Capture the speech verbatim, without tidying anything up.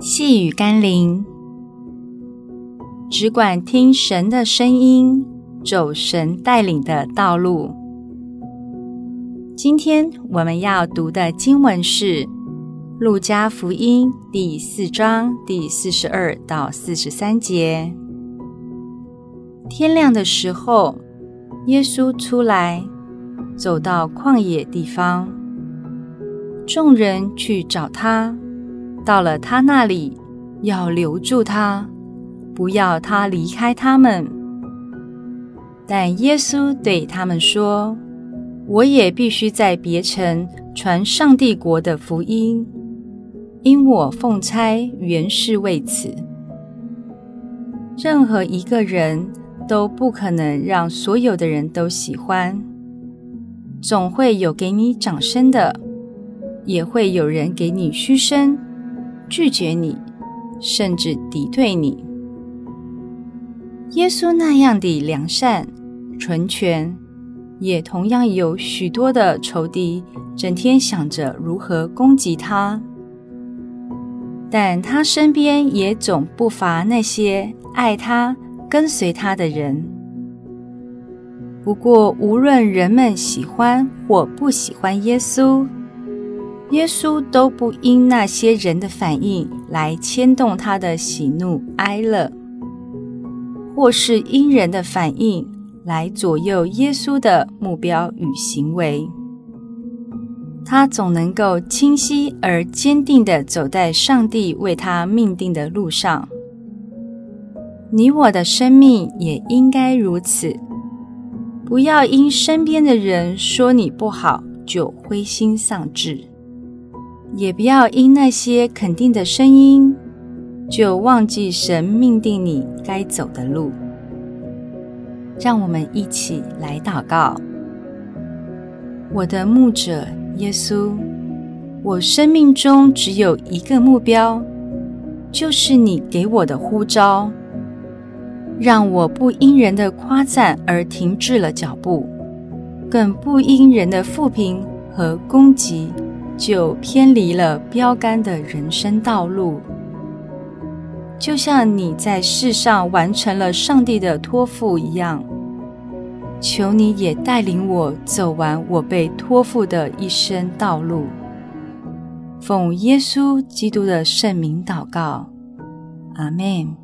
细语甘霖，只管听神的声音，走神带领的道路。今天我们要读的经文是路加福音第四章第四十二到四十三节。天亮的时候，耶稣出来，走到旷野地方，众人去找他。到了他那里，要留住他，不要他离开他们。但耶稣对他们说：“我也必须在别城传上帝国的福音，因我奉差原是为此。任何一个人都不可能让所有的人都喜欢，总会有给你掌声的，也会有人给你嘘声。”拒绝你，甚至敌对你。耶稣那样的良善、纯全，也同样有许多的仇敌，整天想着如何攻击他。但他身边也总不乏那些爱他、跟随他的人。不过，无论人们喜欢或不喜欢耶稣，耶稣都不因那些人的反应来牵动他的喜怒哀乐，或是因人的反应来左右耶稣的目标与行为。他总能够清晰而坚定地走在上帝为他命定的路上。你我的生命也应该如此，不要因身边的人说你不好就灰心丧志。也不要因那些肯定的声音，就忘记神命定你该走的路。让我们一起来祷告。我的牧者耶稣，我生命中只有一个目标，就是你给我的呼召，让我不因人的夸赞而停滞了脚步，更不因人的负评和攻击就偏离了标杆的人生道路。就像你在世上完成了上帝的托付一样，求你也带领我走完我被托付的一生道路。奉耶稣基督的圣名祷告，阿们。